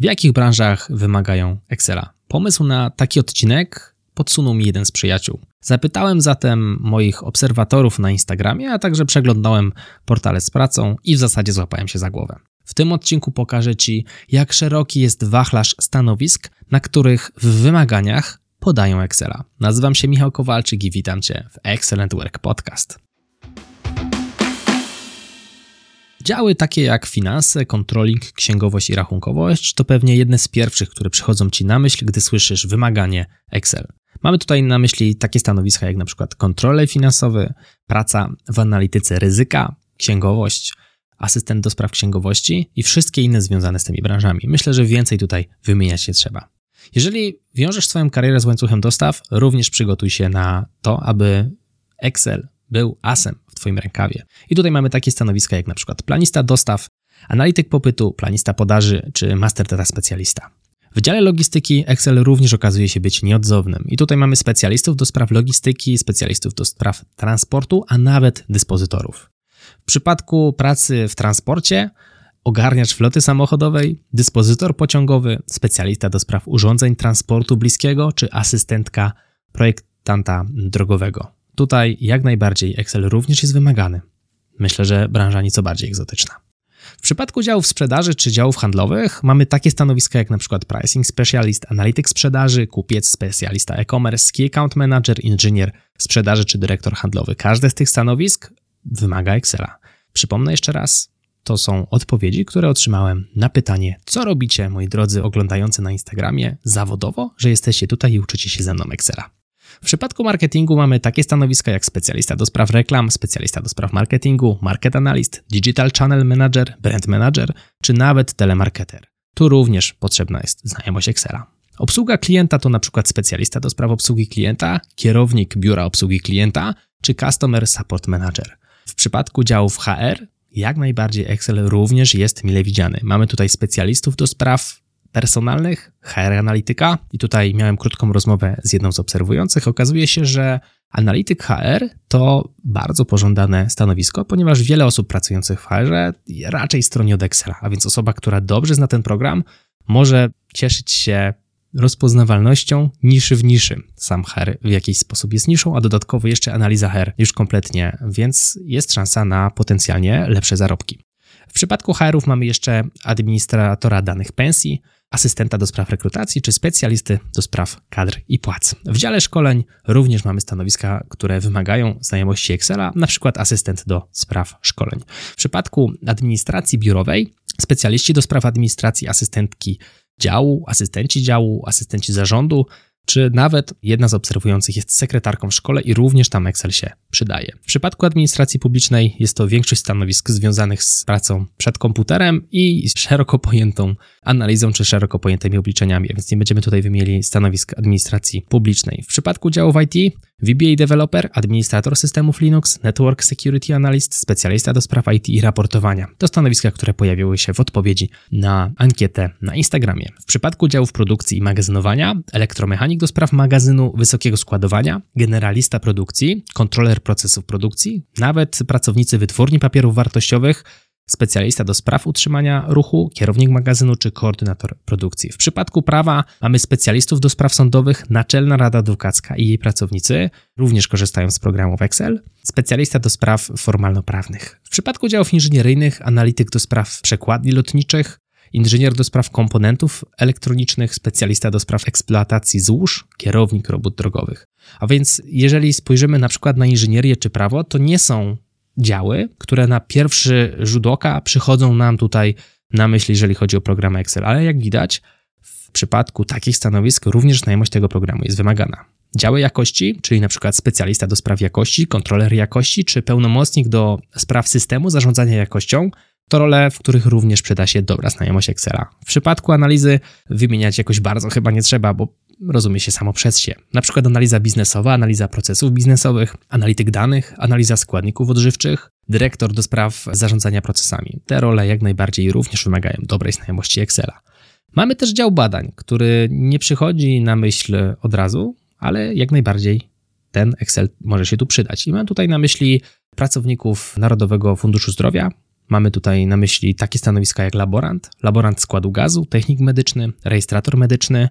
W jakich branżach wymagają Excela? Pomysł na taki odcinek podsunął mi jeden z przyjaciół. Zapytałem zatem moich obserwatorów na Instagramie, a także przeglądałem portale z pracą i w zasadzie złapałem się za głowę. W tym odcinku pokażę Ci, jak szeroki jest wachlarz stanowisk, na których w wymaganiach podają Excela. Nazywam się Michał Kowalczyk i witam Cię w Excellent Work Podcast. Działy takie jak finanse, kontroling, księgowość i rachunkowość to pewnie jedne z pierwszych, które przychodzą Ci na myśl, gdy słyszysz wymaganie Excel. Mamy tutaj na myśli takie stanowiska jak np. kontroler finansowy, praca w analityce ryzyka, księgowość, asystent do spraw księgowości i wszystkie inne związane z tymi branżami. Myślę, że więcej tutaj wymieniać nie trzeba. Jeżeli wiążesz swoją karierę z łańcuchem dostaw, również przygotuj się na to, aby Excel był asem w Twoim rękawie. I tutaj mamy takie stanowiska jak np. planista dostaw, analityk popytu, planista podaży czy master data specjalista. W dziale logistyki Excel również okazuje się być nieodzownym. I tutaj mamy specjalistów do spraw logistyki, specjalistów do spraw transportu, a nawet dyspozytorów. W przypadku pracy w transporcie ogarniacz floty samochodowej, dyspozytor pociągowy, specjalista do spraw urządzeń transportu bliskiego czy asystentka projektanta drogowego. Tutaj jak najbardziej Excel również jest wymagany. Myślę, że branża nieco bardziej egzotyczna. W przypadku działów sprzedaży czy działów handlowych mamy takie stanowiska jak np. pricing specialist, analityk sprzedaży, kupiec, specjalista e-commerce, key account manager, inżynier sprzedaży czy dyrektor handlowy. Każde z tych stanowisk wymaga Excela. Przypomnę jeszcze raz, to są odpowiedzi, które otrzymałem na pytanie, co robicie, moi drodzy oglądający na Instagramie zawodowo, że jesteście tutaj i uczycie się ze mną Excela. W przypadku marketingu mamy takie stanowiska jak specjalista do spraw reklam, specjalista do spraw marketingu, market analyst, digital channel manager, brand manager czy nawet telemarketer. Tu również potrzebna jest znajomość Excela. Obsługa klienta to np. specjalista do spraw obsługi klienta, kierownik biura obsługi klienta czy customer support manager. W przypadku działów HR jak najbardziej Excel również jest mile widziany. Mamy tutaj specjalistów do spraw personalnych, HR analityka i tutaj miałem krótką rozmowę z jedną z obserwujących. Okazuje się, że analityk HR to bardzo pożądane stanowisko, ponieważ wiele osób pracujących w HR raczej stroni od Excela, a więc osoba, która dobrze zna ten program, może cieszyć się rozpoznawalnością niszy w niszy. Sam HR w jakiś sposób jest niszą, a dodatkowo jeszcze analiza HR już kompletnie, więc jest szansa na potencjalnie lepsze zarobki. W przypadku HR-ów mamy jeszcze administratora danych pensji, asystenta do spraw rekrutacji czy specjalisty do spraw kadr i płac. W dziale szkoleń również mamy stanowiska, które wymagają znajomości Excela, na przykład asystent do spraw szkoleń. W przypadku administracji biurowej specjaliści do spraw administracji, asystentki działu, asystenci zarządu, czy nawet jedna z obserwujących jest sekretarką w szkole i również tam Excel się przydaje. W przypadku administracji publicznej jest to większość stanowisk związanych z pracą przed komputerem i z szeroko pojętą analizą czy szeroko pojętymi obliczeniami, a więc nie będziemy tutaj wymieniali stanowisk administracji publicznej. W przypadku działów IT VBA developer, administrator systemów Linux, network security analyst, specjalista do spraw IT i raportowania. To stanowiska, które pojawiły się w odpowiedzi na ankietę na Instagramie. W przypadku działów produkcji i magazynowania elektromechanik do spraw magazynu wysokiego składowania, generalista produkcji, kontroler procesów produkcji, nawet pracownicy wytwórni papierów wartościowych, specjalista do spraw utrzymania ruchu, kierownik magazynu czy koordynator produkcji. W przypadku prawa mamy specjalistów do spraw sądowych, Naczelna Rada Adwokacka i jej pracownicy również korzystają z programów Excel, specjalista do spraw formalnoprawnych. W przypadku działów inżynieryjnych analityk do spraw przekładni lotniczych, inżynier do spraw komponentów elektronicznych, specjalista do spraw eksploatacji złóż, kierownik robót drogowych. A więc jeżeli spojrzymy na przykład na inżynierię czy prawo, to nie są działy, które na pierwszy rzut oka przychodzą nam tutaj na myśl, jeżeli chodzi o programy Excel, ale jak widać w przypadku takich stanowisk również znajomość tego programu jest wymagana. Działy jakości, czyli na przykład specjalista do spraw jakości, kontroler jakości czy pełnomocnik do spraw systemu zarządzania jakością, to role, w których również przyda się dobra znajomość Excela. W przypadku analizy wymieniać jakoś bardzo chyba nie trzeba, bo rozumie się samo przez się. Na przykład analiza biznesowa, analiza procesów biznesowych, analityk danych, analiza składników odżywczych, dyrektor do spraw zarządzania procesami. Te role jak najbardziej również wymagają dobrej znajomości Excela. Mamy też dział badań, który nie przychodzi na myśl od razu, ale jak najbardziej ten Excel może się tu przydać. I mam tutaj na myśli pracowników Narodowego Funduszu Zdrowia, Mamy tutaj na myśli takie stanowiska jak laborant, laborant składu gazu, technik medyczny, rejestrator medyczny,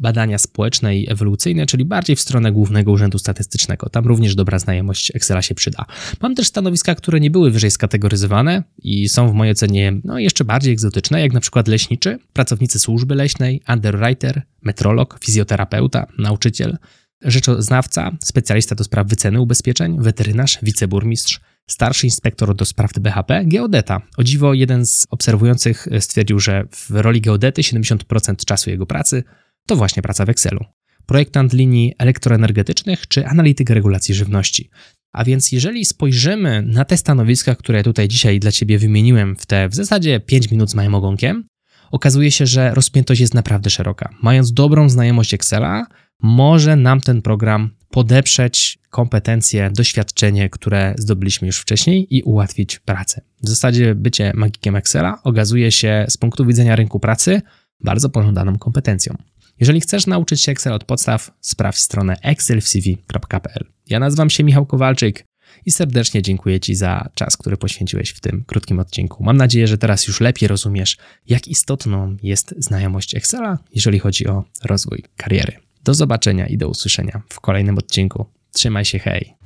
badania społeczne i ewolucyjne, czyli bardziej w stronę Głównego Urzędu Statystycznego. Tam również dobra znajomość Excela się przyda. Mam też stanowiska, które nie były wyżej skategoryzowane i są w mojej ocenie jeszcze bardziej egzotyczne, jak na przykład leśniczy, pracownicy służby leśnej, underwriter, metrolog, fizjoterapeuta, nauczyciel, rzeczoznawca, specjalista do spraw wyceny ubezpieczeń, weterynarz, wiceburmistrz, starszy inspektor do spraw BHP, geodeta. O dziwo, jeden z obserwujących stwierdził, że w roli geodety 70% czasu jego pracy to właśnie praca w Excelu. Projektant linii elektroenergetycznych czy analityk regulacji żywności. A więc jeżeli spojrzymy na te stanowiska, które tutaj dzisiaj dla Ciebie wymieniłem w te w zasadzie 5 minut z małym ogonkiem, okazuje się, że rozpiętość jest naprawdę szeroka. Mając dobrą znajomość Excela, może nam ten program podeprzeć kompetencje, doświadczenie, które zdobyliśmy już wcześniej i ułatwić pracę. W zasadzie bycie magikiem Excela okazuje się z punktu widzenia rynku pracy bardzo pożądaną kompetencją. Jeżeli chcesz nauczyć się Excel od podstaw, sprawdź stronę excelfcv.pl. Ja nazywam się Michał Kowalczyk i serdecznie dziękuję Ci za czas, który poświęciłeś w tym krótkim odcinku. Mam nadzieję, że teraz już lepiej rozumiesz, jak istotną jest znajomość Excela, jeżeli chodzi o rozwój kariery. Do zobaczenia i do usłyszenia w kolejnym odcinku. Trzymaj się, hej!